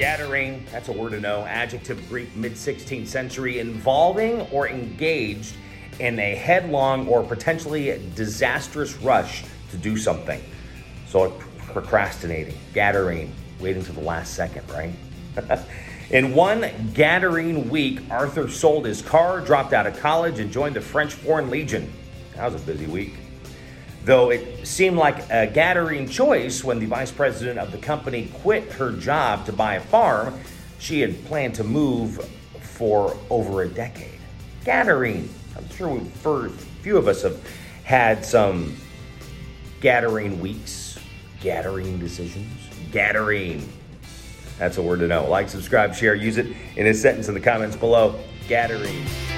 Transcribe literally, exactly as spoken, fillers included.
Gadarene, that's a word to know, adjective Greek, mid sixteenth century, involving or engaged in a headlong or potentially disastrous rush to do something. So procrastinating, Gadarene, waiting to the last second, right? In one Gadarene week, Arthur sold his car, dropped out of college, and joined the French Foreign Legion. That was a busy week. Though it seemed like a Gadarene choice when the vice president of the company quit her job to buy a farm she had planned to move for over a decade. Gadarene. I'm sure a few of us have had some Gadarene weeks, Gadarene decisions, Gadarene. That's a word to know. Like, subscribe, share, use it in a sentence in the comments below. Gadarene.